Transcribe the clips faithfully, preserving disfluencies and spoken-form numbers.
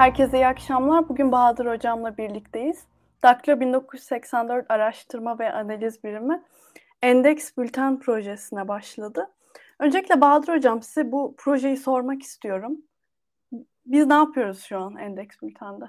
Herkese iyi akşamlar. Bugün Bahadır hocamla birlikteyiz. Daktilo bin dokuz yüz seksen dört Araştırma ve Analiz Birimi Endeks Bülten Projesi'ne başladı. Öncelikle Bahadır hocam, size bu projeyi sormak istiyorum. Biz ne yapıyoruz şu an Endeks Bülten'de?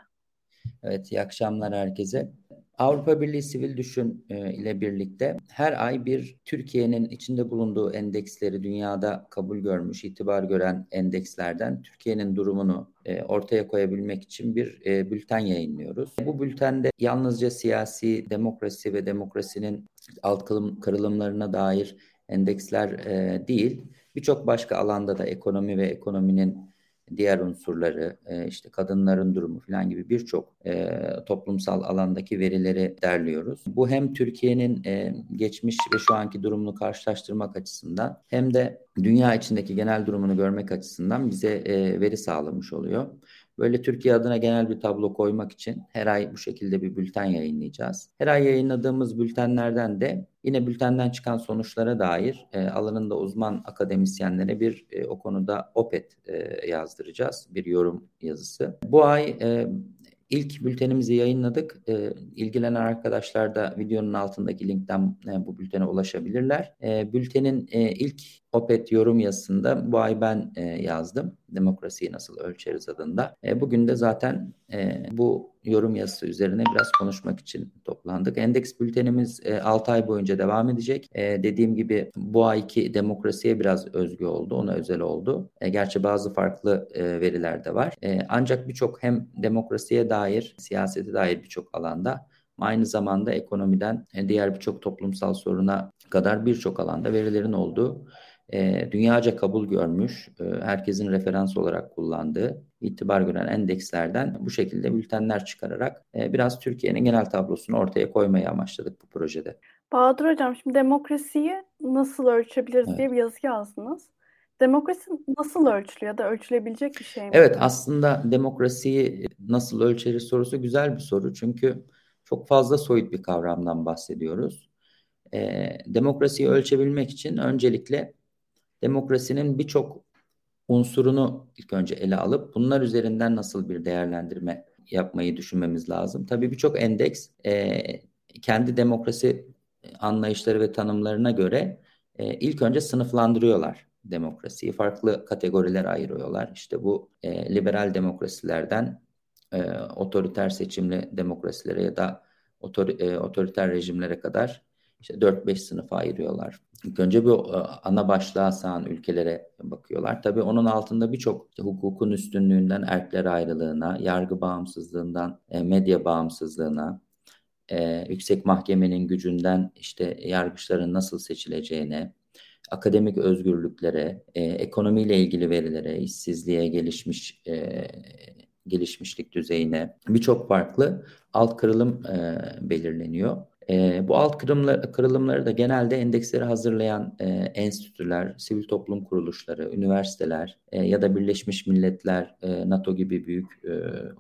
Evet, iyi akşamlar herkese. Avrupa Birliği Sivil Düşün ile birlikte her ay bir Türkiye'nin içinde bulunduğu endeksleri, dünyada kabul görmüş, itibar gören endekslerden Türkiye'nin durumunu ortaya koyabilmek için bir bülten yayınlıyoruz. Bu bültende yalnızca siyasi demokrasi ve demokrasinin alt kırılımlarına dair endeksler değil, birçok başka alanda da ekonomi ve ekonominin diğer unsurları, işte kadınların durumu falan gibi birçok toplumsal alandaki verileri derliyoruz. Bu hem Türkiye'nin geçmiş ve şu anki durumunu karşılaştırmak açısından hem de dünya içindeki genel durumunu görmek açısından bize veri sağlamış oluyor. Böyle Türkiye adına genel bir tablo koymak için her ay bu şekilde bir bülten yayınlayacağız. Her ay yayınladığımız bültenlerden de yine bültenden çıkan sonuçlara dair e, alanında uzman akademisyenlere bir e, o konuda op-ed e, yazdıracağız. Bir yorum yazısı. Bu ay e, ilk bültenimizi yayınladık. E, ilgilenen arkadaşlar da videonun altındaki linkten e, bu bültene ulaşabilirler. E, bültenin e, ilk op-ed yorum yazısında bu ay ben e, yazdım. Demokrasiyi nasıl ölçeriz adında. E, bugün de zaten e, bu yorum yazısı üzerine biraz konuşmak için toplandık. Endeks bültenimiz e, altı ay boyunca devam edecek. E, dediğim gibi bu ayki demokrasiye biraz özgü oldu, ona özel oldu. E, gerçi bazı farklı e, veriler de var. E, ancak birçok hem demokrasiye dair, siyasete dair birçok alanda, aynı zamanda ekonomiden e, diğer birçok toplumsal soruna kadar birçok alanda verilerin olduğu, E, dünyaca kabul görmüş, e, herkesin referans olarak kullandığı, itibar gören endekslerden bu şekilde bültenler çıkararak e, biraz Türkiye'nin genel tablosunu ortaya koymayı amaçladık bu projede. Bahadır hocam, şimdi demokrasiyi nasıl ölçebiliriz evet. diye bir yazı yazdınız. Demokrasi nasıl ölçülüyor ya da ölçülebilecek bir şey mi? Evet, aslında demokrasiyi nasıl ölçeriz sorusu güzel bir soru. Çünkü çok fazla soyut bir kavramdan bahsediyoruz. E, demokrasiyi ölçebilmek için öncelikle demokrasinin birçok unsurunu ilk önce ele alıp bunlar üzerinden nasıl bir değerlendirme yapmayı düşünmemiz lazım. Tabii birçok endeks e, kendi demokrasi anlayışları ve tanımlarına göre e, ilk önce sınıflandırıyorlar demokrasiyi. Farklı kategorilere ayırıyorlar. İşte bu e, liberal demokrasilerden e, otoriter seçimli demokrasilere ya da otor- e, otoriter rejimlere kadar İşte dört beş sınıfa ayırıyorlar. İlk önce bir ana başlığa sığan ülkelere bakıyorlar. Tabii onun altında birçok işte hukukun üstünlüğünden erkler ayrılığına, yargı bağımsızlığından medya bağımsızlığına, yüksek mahkemenin gücünden işte yargıçların nasıl seçileceğine, akademik özgürlüklere, ekonomiyle ilgili verilere, işsizliğe, gelişmiş gelişmişlik düzeyine birçok farklı alt kırılım belirleniyor. E, bu alt kırılımlar, kırılımları da genelde endeksleri hazırlayan e, enstitüler, sivil toplum kuruluşları, üniversiteler e, ya da Birleşmiş Milletler, e, NATO gibi büyük e,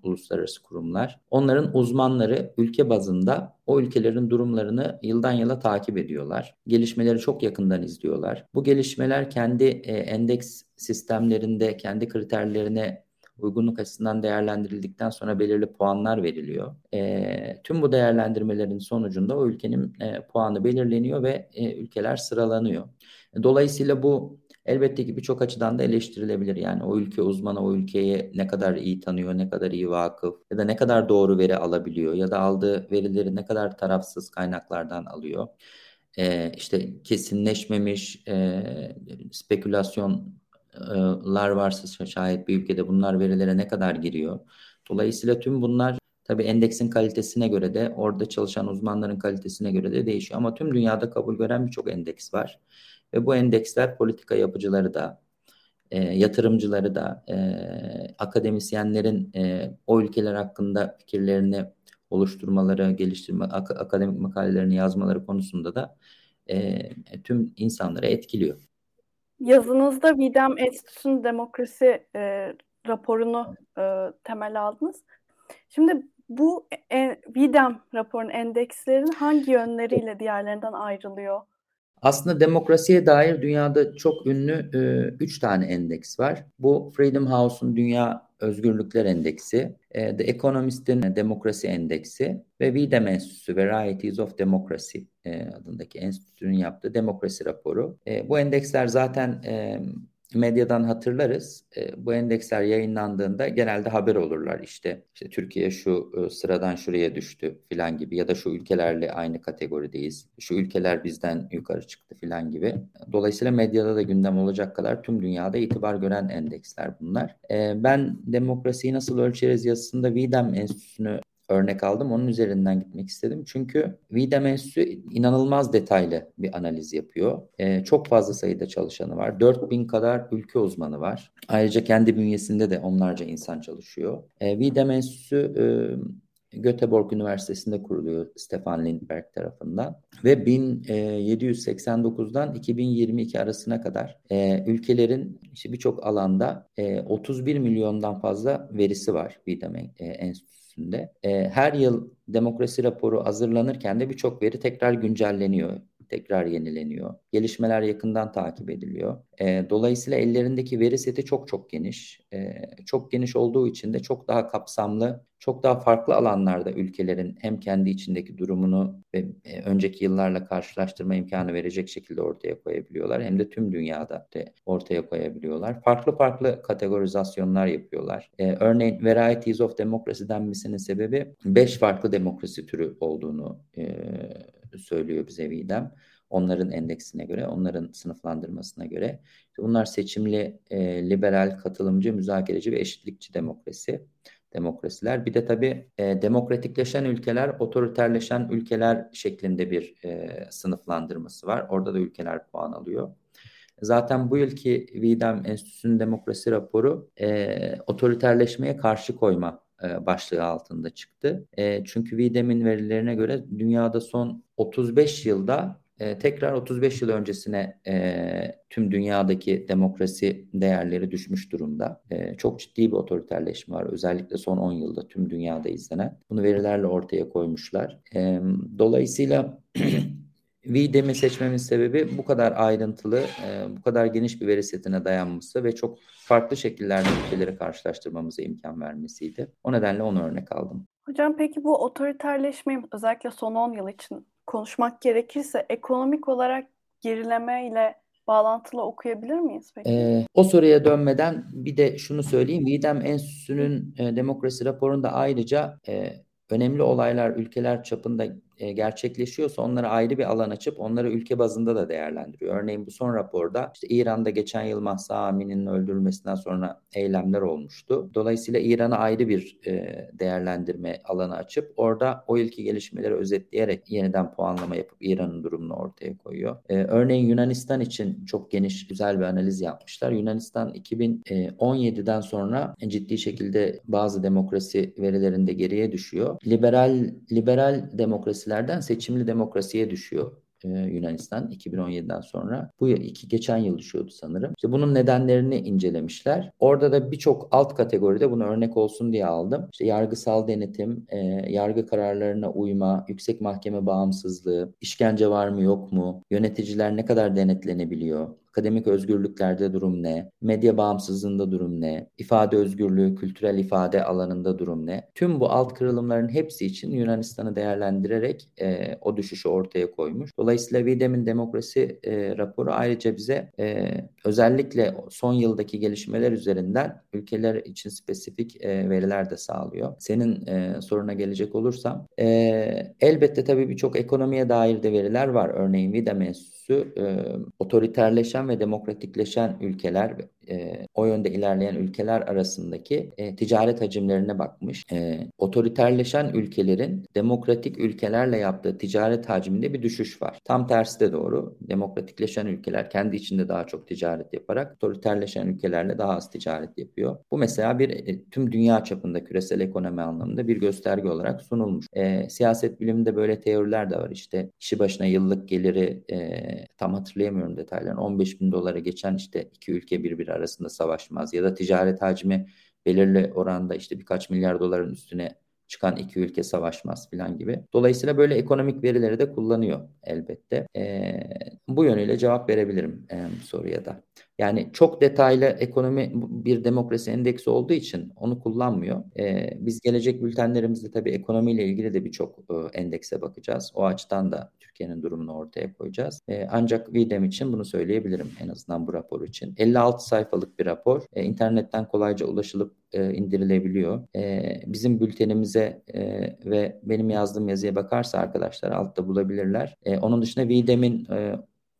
uluslararası kurumlar. Onların uzmanları ülke bazında o ülkelerin durumlarını yıldan yıla takip ediyorlar. Gelişmeleri çok yakından izliyorlar. Bu gelişmeler kendi e, endeks sistemlerinde kendi kriterlerine uygunluk açısından değerlendirildikten sonra belirli puanlar veriliyor. E, tüm bu değerlendirmelerin sonucunda o ülkenin e, puanı belirleniyor ve e, ülkeler sıralanıyor. Dolayısıyla bu elbette ki birçok açıdan da eleştirilebilir. Yani o ülke uzmanı o ülkeyi ne kadar iyi tanıyor, ne kadar iyi vakıf ya da ne kadar doğru veri alabiliyor ya da aldığı verileri ne kadar tarafsız kaynaklardan alıyor. E, işte kesinleşmemiş e, spekülasyon lar varsa şayet bir ülkede bunlar verilere ne kadar giriyor. Dolayısıyla tüm bunlar tabii endeksin kalitesine göre de orada çalışan uzmanların kalitesine göre de değişiyor. Ama tüm dünyada kabul gören birçok endeks var. Ve bu endeksler politika yapıcıları da, e, yatırımcıları da, e, akademisyenlerin e, o ülkeler hakkında fikirlerini oluşturmaları, geliştirme, ak- akademik makalelerini yazmaları konusunda da e, tüm insanları etkiliyor. Yazınızda V-Dem Institute'un demokrasi e, raporunu e, temel aldınız. Şimdi bu en, V-Dem raporunun endekslerin hangi yönleriyle diğerlerinden ayrılıyor? Aslında demokrasiye dair dünyada çok ünlü üç e, tane endeks var. Bu Freedom House'un Dünya Özgürlükler Endeksi, The Economist'in Demokrasi Endeksi ve V-Dem Institute, Varieties of Democracy adındaki enstitünün yaptığı demokrasi raporu. Bu endeksler zaten medyadan hatırlarız. Bu endeksler yayınlandığında genelde haber olurlar. İşte, işte Türkiye şu sıradan şuraya düştü filan gibi ya da şu ülkelerle aynı kategorideyiz. Şu ülkeler bizden yukarı çıktı filan gibi. Dolayısıyla medyada da gündem olacak kadar tüm dünyada itibar gören endeksler bunlar. Ben demokrasiyi nasıl ölçeriz yazısında V-Dem Enstitüsü'nü örnek aldım. Onun üzerinden gitmek istedim. Çünkü V-Dem Enstitüsü inanılmaz detaylı bir analiz yapıyor. Ee, çok fazla sayıda çalışanı var. dört bin kadar ülke uzmanı var. Ayrıca kendi bünyesinde de onlarca insan çalışıyor. Ee, V-Dem Enstitüsü e, Göteborg Üniversitesi'nde kuruluyor Stefan Lindberg tarafından. Ve bin yedi yüz seksen dokuzdan iki bin yirmi iki arasına kadar e, ülkelerin işte birçok alanda e, otuz bir milyondan fazla verisi var V-Dem Enstitüsü. Her yıl demokrasi raporu hazırlanırken de birçok veri tekrar güncelleniyor, tekrar yenileniyor. Gelişmeler yakından takip ediliyor. Dolayısıyla ellerindeki veri seti çok çok geniş. Çok geniş olduğu için de çok daha kapsamlı, çok daha farklı alanlarda ülkelerin hem kendi içindeki durumunu ve önceki yıllarla karşılaştırma imkanı verecek şekilde ortaya koyabiliyorlar. Hem de tüm dünyada ortaya koyabiliyorlar. Farklı farklı kategorizasyonlar yapıyorlar. Örneğin Varieties of Democracy denmesinin sebebi beş farklı demokrasi türü olduğunu söylüyor bize V-Dem. Onların endeksine göre, onların sınıflandırmasına göre. Bunlar seçimli, e, liberal, katılımcı, müzakereci ve eşitlikçi demokrasi, demokrasiler. Bir de tabii e, demokratikleşen ülkeler, otoriterleşen ülkeler şeklinde bir e, sınıflandırması var. Orada da ülkeler puan alıyor. Zaten bu yılki V-Dem Enstitüsü'nün demokrasi raporu e, otoriterleşmeye karşı koyma e, başlığı altında çıktı. E, çünkü V-Dem'in verilerine göre dünyada son otuz beş yılda tekrar otuz beş yıl öncesine e, tüm dünyadaki demokrasi değerleri düşmüş durumda. E, çok ciddi bir otoriterleşme var. Özellikle son on yılda tüm dünyada izlenen. Bunu verilerle ortaya koymuşlar. E, dolayısıyla V-Dem'i seçmemin sebebi bu kadar ayrıntılı, e, bu kadar geniş bir veri setine dayanması ve çok farklı şekillerde ülkeleri karşılaştırmamıza imkan vermesiydi. O nedenle onu örnek aldım. Hocam peki bu otoriterleşmeyi özellikle son on yıl için konuşmak gerekirse ekonomik olarak gerileme ile bağlantılı okuyabilir miyiz peki? Ee, o soruya dönmeden bir de şunu söyleyeyim. V-Dem Enstitüsü'nün e, demokrasi raporunda ayrıca e, önemli olaylar ülkeler çapında e, gerçekleşiyorsa onlara ayrı bir alan açıp onları ülke bazında da değerlendiriyor. Örneğin bu son raporda işte İran'da geçen yıl Mahsa Amini'nin öldürülmesinden sonra eylemler olmuştu. Dolayısıyla İran'a ayrı bir e, değerlendirme alanı açıp orada o ilki gelişmeleri özetleyerek yeniden puanlama yapıp İran'ın durumunu ortaya koyuyor. E, örneğin Yunanistan için çok geniş, güzel bir analiz yapmışlar. Yunanistan iki bin on yediden sonra ciddi şekilde bazı demokrasi verilerinde geriye düşüyor. Liberal liberal demokrasilerden seçimli demokrasiye düşüyor ee, Yunanistan iki bin on yediden sonra. Bu iki geçen yıl düşüyordu sanırım. İşte bunun nedenlerini incelemişler. Orada da birçok alt kategoride bunu örnek olsun diye aldım. İşte yargısal denetim, e, yargı kararlarına uyma, yüksek mahkeme bağımsızlığı, işkence var mı yok mu, yöneticiler ne kadar denetlenebiliyor, akademik özgürlüklerde durum ne? Medya bağımsızlığında durum ne? İfade özgürlüğü, kültürel ifade alanında durum ne? Tüm bu alt kırılımların hepsi için Yunanistan'ı değerlendirerek e, o düşüşü ortaya koymuş. Dolayısıyla V-Dem'in demokrasi e, raporu ayrıca bize e, özellikle son yıldaki gelişmeler üzerinden ülkeler için spesifik e, veriler de sağlıyor. Senin e, soruna gelecek olursam e, elbette tabii birçok ekonomiye dair de veriler var. Örneğin V-Dem Enstitüsü e, otoriterleşen ve demokratikleşen ülkeler, e, o yönde ilerleyen ülkeler arasındaki e, ticaret hacimlerine bakmış. E, otoriterleşen ülkelerin demokratik ülkelerle yaptığı ticaret hacminde bir düşüş var. Tam tersi de doğru. Demokratikleşen ülkeler kendi içinde daha çok ticaret yaparak otoriterleşen ülkelerle daha az ticaret yapıyor. Bu mesela bir e, tüm dünya çapında küresel ekonomi anlamında bir gösterge olarak sunulmuş. E, siyaset biliminde böyle teoriler de var. İşte kişi başına yıllık geliri e, tam hatırlayamıyorum detaylarını. on beş bin dolara geçen işte iki ülke birbiri arasında savaşmaz ya da ticaret hacmi belirli oranda işte birkaç milyar doların üstüne çıkan iki ülke savaşmaz filan gibi. Dolayısıyla böyle ekonomik verileri de kullanıyor elbette. Ee, bu yönüyle cevap verebilirim e, soruya da. Yani çok detaylı ekonomi bir demokrasi endeksi olduğu için onu kullanmıyor. Ee, biz gelecek bültenlerimizde tabii ekonomiyle ilgili de birçok e, endekse bakacağız. O açıdan da Türkiye'nin durumunu ortaya koyacağız. Ee, ancak V-Dem için bunu söyleyebilirim, en azından bu rapor için. elli altı sayfalık bir rapor. Ee, internetten kolayca ulaşılıp e, indirilebiliyor. Ee, bizim bültenimize e, ve benim yazdığım yazıya bakarsa arkadaşlar altta bulabilirler. Ee, onun dışında V-Dem'in e,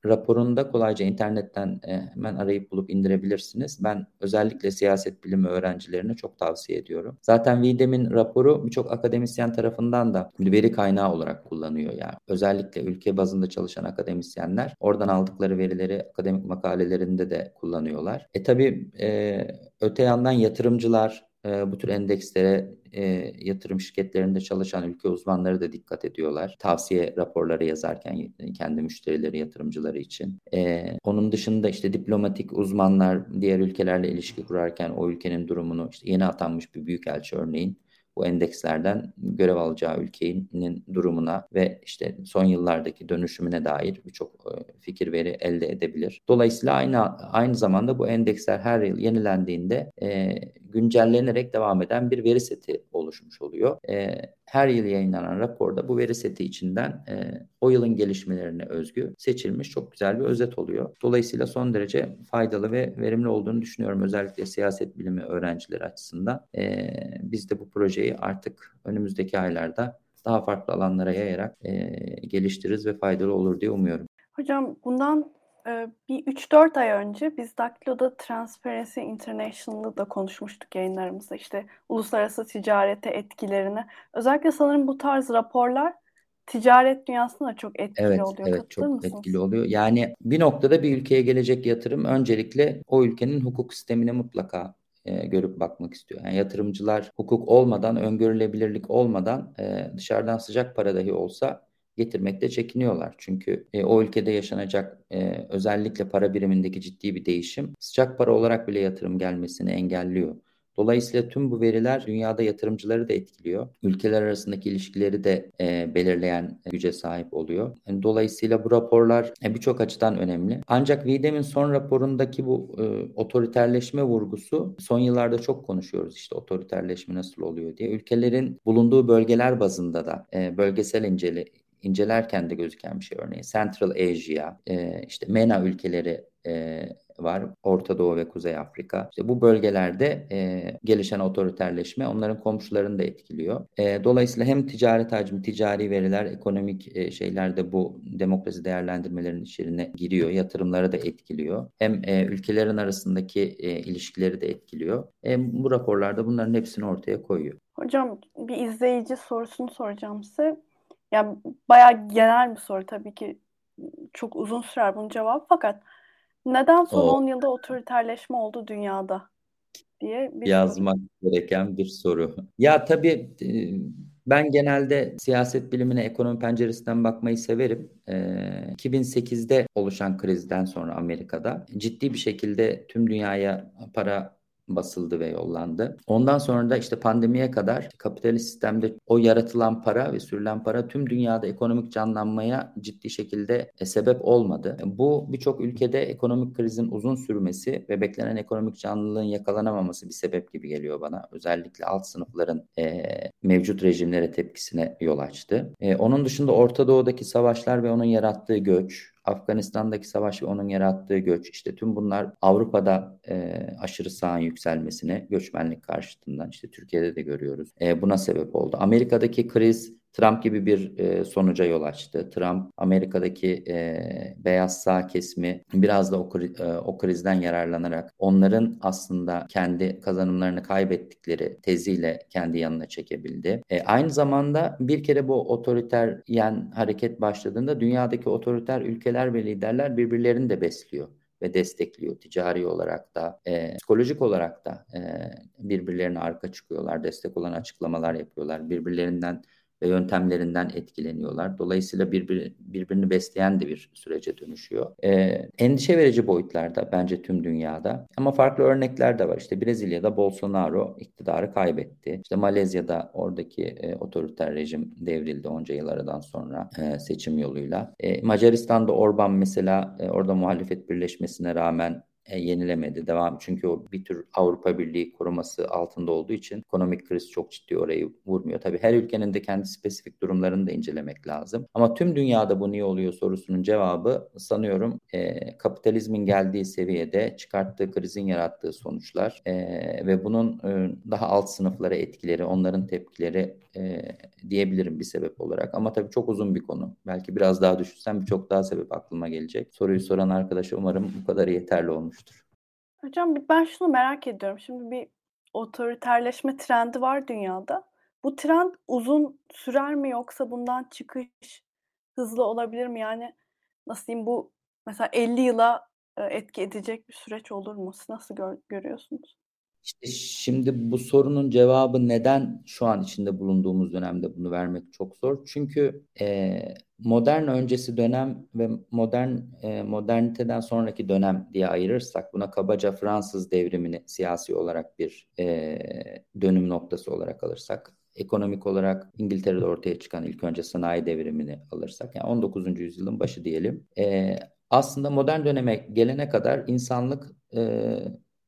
raporunu da kolayca internetten hemen arayıp bulup indirebilirsiniz. Ben özellikle siyaset bilimi öğrencilerine çok tavsiye ediyorum. Zaten V-Dem'in raporu birçok akademisyen tarafından da veri kaynağı olarak kullanıyor yani. Özellikle ülke bazında çalışan akademisyenler oradan aldıkları verileri akademik makalelerinde de kullanıyorlar. E tabii e, öte yandan yatırımcılar, E, bu tür endekslere e, yatırım şirketlerinde çalışan ülke uzmanları da dikkat ediyorlar. Tavsiye raporları yazarken kendi müşterileri, yatırımcıları için. E, onun dışında işte diplomatik uzmanlar diğer ülkelerle ilişki kurarken o ülkenin durumunu, işte yeni atanmış bir büyükelçi örneğin, bu endekslerden görev alacağı ülkenin durumuna ve işte son yıllardaki dönüşümüne dair birçok fikir, veri elde edebilir. Dolayısıyla aynı aynı zamanda bu endeksler her yıl yenilendiğinde e, güncellenerek devam eden bir veri seti oluşmuş oluyor. E, her yıl yayınlanan raporda bu veri seti içinden e, o yılın gelişmelerine özgü seçilmiş çok güzel bir özet oluyor. Dolayısıyla son derece faydalı ve verimli olduğunu düşünüyorum, özellikle siyaset bilimi öğrencileri açısından. E, biz de bu projeyi artık önümüzdeki aylarda daha farklı alanlara yayarak e, geliştiririz ve faydalı olur diye umuyorum. Hocam bundan bir üç dört ay önce biz Daktilo'da Transparency International'ı da konuşmuştuk yayınlarımızda. İşte uluslararası ticarete etkilerini. Özellikle sanırım bu tarz raporlar ticaret dünyasına çok etkili evet, oluyor. Evet, katılır çok mısınız? Etkili oluyor. Yani bir noktada bir ülkeye gelecek yatırım öncelikle o ülkenin hukuk sistemine mutlaka E, görüp bakmak istiyor. Yani yatırımcılar hukuk olmadan, öngörülebilirlik olmadan e, dışarıdan sıcak para dahi olsa getirmekte çekiniyorlar. Çünkü e, o ülkede yaşanacak e, özellikle para birimindeki ciddi bir değişim sıcak para olarak bile yatırım gelmesini engelliyor. Dolayısıyla tüm bu veriler dünyada yatırımcıları da etkiliyor. Ülkeler arasındaki ilişkileri de e, belirleyen güce sahip oluyor. Yani dolayısıyla bu raporlar e, birçok açıdan önemli. Ancak V-Dem'in son raporundaki bu e, otoriterleşme vurgusu, son yıllarda çok konuşuyoruz işte otoriterleşme nasıl oluyor diye. Ülkelerin bulunduğu bölgeler bazında da e, bölgesel inceli, incelerken de gözüken bir şey. Örneğin Central Asia, e, işte MENA ülkeleri E, var. Orta Doğu ve Kuzey Afrika. İşte bu bölgelerde e, gelişen otoriterleşme onların komşularını da etkiliyor. E, dolayısıyla hem ticaret hacmi, ticari veriler, ekonomik e, şeyler de bu demokrasi değerlendirmelerinin içine giriyor. Yatırımları da etkiliyor. Hem e, ülkelerin arasındaki e, ilişkileri de etkiliyor. E, bu raporlarda bunların hepsini ortaya koyuyor. Hocam bir izleyici sorusunu soracağım size. Yani bayağı genel bir soru tabii ki. Çok uzun sürer bunun cevabı fakat neden son on yılda otoriterleşme oldu dünyada diye bir yazmak soru. Gereken bir soru. Ya tabii ben genelde siyaset bilimine ekonomi penceresinden bakmayı severim. Ee, iki bin sekizde oluşan krizden sonra Amerika'da ciddi bir şekilde tüm dünyaya para basıldı ve yollandı. Ondan sonra da işte pandemiye kadar kapitalist sistemde o yaratılan para ve sürülen para tüm dünyada ekonomik canlanmaya ciddi şekilde sebep olmadı. Bu birçok ülkede ekonomik krizin uzun sürmesi ve beklenen ekonomik canlılığın yakalanamaması bir sebep gibi geliyor bana. Özellikle alt sınıfların e, mevcut rejimlere tepkisine yol açtı. E, onun dışında Orta Doğu'daki savaşlar ve onun yarattığı göç, Afganistan'daki savaş ve onun yarattığı göç, işte tüm bunlar Avrupa'da e, aşırı sağın yükselmesine, göçmenlik karşıtından işte Türkiye'de de görüyoruz. E, buna sebep oldu. Amerika'daki kriz Trump gibi bir e, sonuca yol açtı. Trump, Amerika'daki e, beyaz sağ kesimi biraz da o, e, o krizden yararlanarak onların aslında kendi kazanımlarını kaybettikleri teziyle kendi yanına çekebildi. E, aynı zamanda bir kere bu otoriter yani hareket başladığında dünyadaki otoriter ülkeler ve liderler birbirlerini de besliyor ve destekliyor. Ticari olarak da, e, psikolojik olarak da e, birbirlerine arka çıkıyorlar, destek olan açıklamalar yapıyorlar, birbirlerinden ve yöntemlerinden etkileniyorlar. Dolayısıyla birbir, birbirini besleyen de bir sürece dönüşüyor. Ee, endişe verici boyutlarda bence tüm dünyada. Ama farklı örnekler de var. İşte Brezilya'da Bolsonaro iktidarı kaybetti. İşte Malezya'da oradaki e, otoriter rejim devrildi onca yıl aradan sonra e, seçim yoluyla. E, Macaristan'da Orbán mesela e, orada muhalefet birleşmesine rağmen yenilemedi. Devam, çünkü o bir tür Avrupa Birliği koruması altında olduğu için ekonomik kriz çok ciddi orayı vurmuyor. Tabii her ülkenin de kendi spesifik durumlarını da incelemek lazım. Ama tüm dünyada bu niye oluyor sorusunun cevabı sanıyorum e, kapitalizmin geldiği seviyede çıkarttığı krizin yarattığı sonuçlar e, ve bunun e, daha alt sınıflara etkileri, onların tepkileri e, diyebilirim bir sebep olarak. Ama tabii çok uzun bir konu. Belki biraz daha düşünsem birçok daha sebep aklıma gelecek. Soruyu soran arkadaşa umarım bu kadarı yeterli olmuş. Hocam ben şunu merak ediyorum. Şimdi bir otoriterleşme trendi var dünyada. Bu trend uzun sürer mi yoksa bundan çıkış hızlı olabilir mi? Yani nasıl diyeyim, bu mesela elli yıla etki edecek bir süreç olur mu? Siz nasıl gör, görüyorsunuz? İşte şimdi bu sorunun cevabı neden şu an içinde bulunduğumuz dönemde bunu vermek çok zor. Çünkü e, modern öncesi dönem ve modern e, moderniteden sonraki dönem diye ayırırsak buna kabaca Fransız devrimini siyasi olarak bir e, dönüm noktası olarak alırsak, ekonomik olarak İngiltere'de ortaya çıkan ilk önce sanayi devrimini alırsak, yani on dokuzuncu yüzyılın başı diyelim. E, aslında modern döneme gelene kadar insanlık e,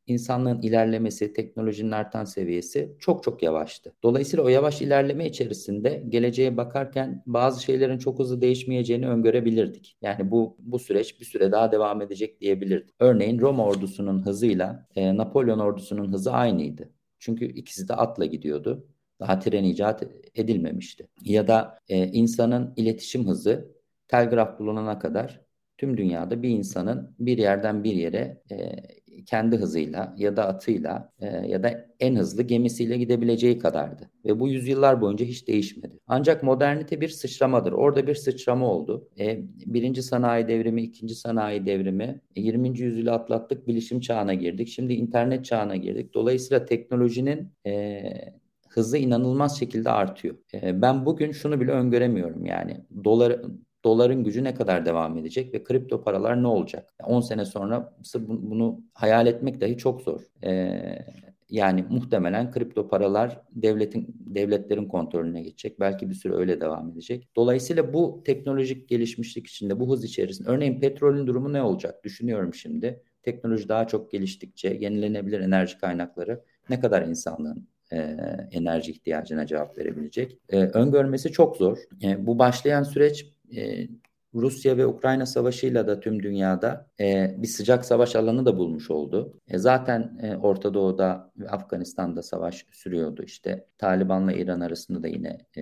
İnsanlığın ilerlemesi, teknolojinin artan seviyesi çok çok yavaştı. Dolayısıyla o yavaş ilerleme içerisinde geleceğe bakarken bazı şeylerin çok hızlı değişmeyeceğini öngörebilirdik. Yani bu bu süreç bir süre daha devam edecek diyebilirdik. Örneğin Roma ordusunun hızıyla e, Napolyon ordusunun hızı aynıydı. Çünkü ikisi de atla gidiyordu. Daha tren icat edilmemişti. Ya da e, insanın iletişim hızı telgraf bulunana kadar tüm dünyada bir insanın bir yerden bir yere e, kendi hızıyla ya da atıyla e, ya da en hızlı gemisiyle gidebileceği kadardı. Ve bu yüzyıllar boyunca hiç değişmedi. Ancak modernite bir sıçramadır. Orada bir sıçrama oldu. E, birinci sanayi devrimi, ikinci sanayi devrimi, e, yirminci yüzyılı atlattık, bilişim çağına girdik. Şimdi internet çağına girdik. Dolayısıyla teknolojinin e, hızı inanılmaz şekilde artıyor. E, ben bugün şunu bile öngöremiyorum yani. Dolar... Doların gücü ne kadar devam edecek ve kripto paralar ne olacak? on sene sonrası bunu hayal etmek dahi çok zor. Ee, yani muhtemelen kripto paralar devletin devletlerin kontrolüne geçecek. Belki bir süre öyle devam edecek. Dolayısıyla bu teknolojik gelişmişlik içinde, bu hız içerisinde, örneğin petrolün durumu ne olacak? Düşünüyorum şimdi. Teknoloji daha çok geliştikçe yenilenebilir enerji kaynakları ne kadar insanlığın e, enerji ihtiyacına cevap verebilecek? E, öngörmesi çok zor. E, bu başlayan süreç Ee, Rusya ve Ukrayna savaşıyla da tüm dünyada e, bir sıcak savaş alanı da bulmuş oldu. E, zaten e, Orta Doğu'da ve Afganistan'da savaş sürüyordu işte. Taliban'la İran arasında da yine e,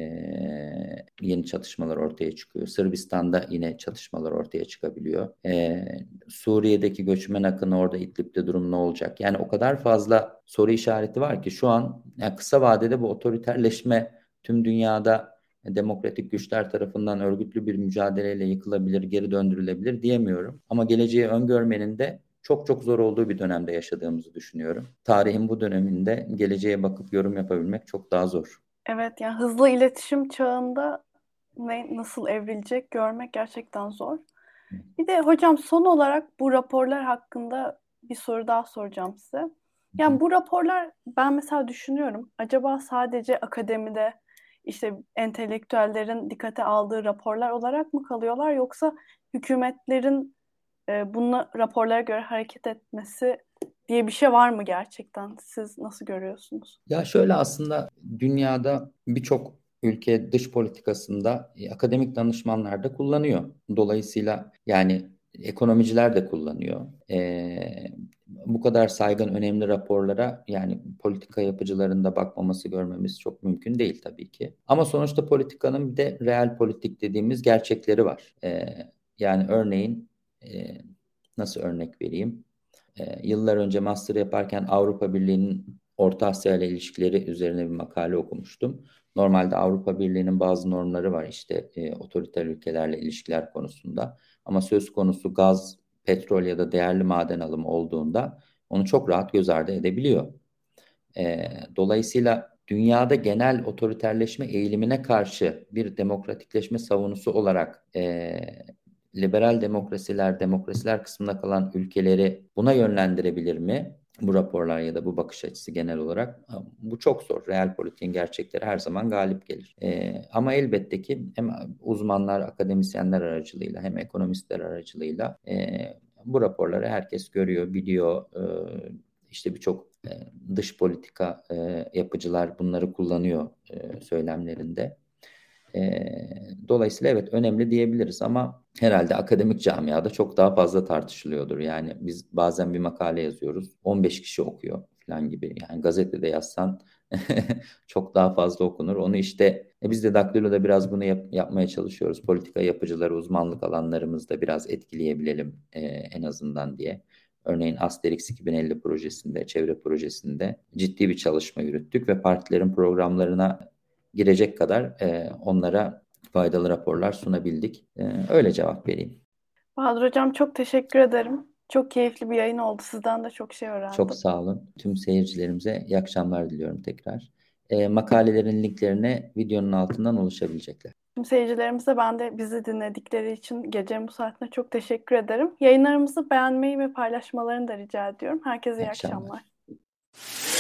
yeni çatışmalar ortaya çıkıyor. Sırbistan'da yine çatışmalar ortaya çıkabiliyor. E, Suriye'deki göçmen akını, orada İdlib'de durum ne olacak? Yani o kadar fazla soru işareti var ki şu an, yani kısa vadede bu otoriterleşme tüm dünyada demokratik güçler tarafından örgütlü bir mücadeleyle yıkılabilir, geri döndürülebilir diyemiyorum. Ama geleceği öngörmenin de çok çok zor olduğu bir dönemde yaşadığımızı düşünüyorum. Tarihin bu döneminde geleceğe bakıp yorum yapabilmek çok daha zor. Evet, yani hızlı iletişim çağında ne, nasıl evrilecek görmek gerçekten zor. Bir de hocam son olarak bu raporlar hakkında bir soru daha soracağım size. Yani bu raporlar, ben mesela düşünüyorum, acaba sadece akademide işte entelektüellerin dikkate aldığı raporlar olarak mı kalıyorlar, yoksa hükümetlerin e, bununla raporlara göre hareket etmesi diye bir şey var mı gerçekten? Siz nasıl görüyorsunuz? Ya şöyle, aslında dünyada birçok ülke dış politikasında e, akademik danışmanlar da kullanıyor. Dolayısıyla yani ekonomiciler de kullanıyor. E, bu kadar saygın önemli raporlara yani politika yapıcıların da bakmaması, görmemiz çok mümkün değil tabii ki. Ama sonuçta politikanın bir de real politik dediğimiz gerçekleri var. E, yani örneğin e, nasıl örnek vereyim? E, yıllar önce master yaparken Avrupa Birliği'nin Orta Asya ile ilişkileri üzerine bir makale okumuştum. Normalde Avrupa Birliği'nin bazı normları var işte e, otoriter ülkelerle ilişkiler konusunda. Ama söz konusu gaz, petrol ya da değerli maden alımı olduğunda onu çok rahat göz ardı edebiliyor. E, dolayısıyla dünyada genel otoriterleşme eğilimine karşı bir demokratikleşme savunusu olarak e, liberal demokrasiler, demokrasiler kısmında kalan ülkeleri buna yönlendirebilir mi? Bu raporlar ya da bu bakış açısı genel olarak bu çok zor. Real politiğin gerçekleri her zaman galip gelir. Ee, ama elbette ki hem uzmanlar, akademisyenler aracılığıyla hem ekonomistler aracılığıyla e, bu raporları herkes görüyor, biliyor. E, işte birçok e, dış politika e, yapıcılar bunları kullanıyor e, söylemlerinde. E, dolayısıyla evet, önemli diyebiliriz ama herhalde akademik camiada çok daha fazla tartışılıyordur. Yani biz bazen bir makale yazıyoruz, on beş kişi okuyor falan gibi. Yani gazetede yazsan çok daha fazla okunur. Onu işte e, biz de Daktilo'da biraz bunu yap, yapmaya çalışıyoruz. Politika yapıcıları uzmanlık alanlarımızda biraz etkileyebilelim e, en azından diye. Örneğin Asterix iki bin elli projesinde, çevre projesinde ciddi bir çalışma yürüttük ve partilerin programlarına girecek kadar e, onlara faydalı raporlar sunabildik. E, öyle cevap vereyim. Bahadır Hocam, çok teşekkür ederim. Çok keyifli bir yayın oldu. Sizden de çok şey öğrendim. Çok sağ olun. Tüm seyircilerimize iyi akşamlar diliyorum tekrar. E, makalelerin linklerine videonun altından ulaşabilecekler. Tüm seyircilerimize ben de bizi dinledikleri için gecenin bu saatine çok teşekkür ederim. Yayınlarımızı beğenmeyi ve paylaşmalarını da rica ediyorum. Herkese iyi akşamlar. akşamlar.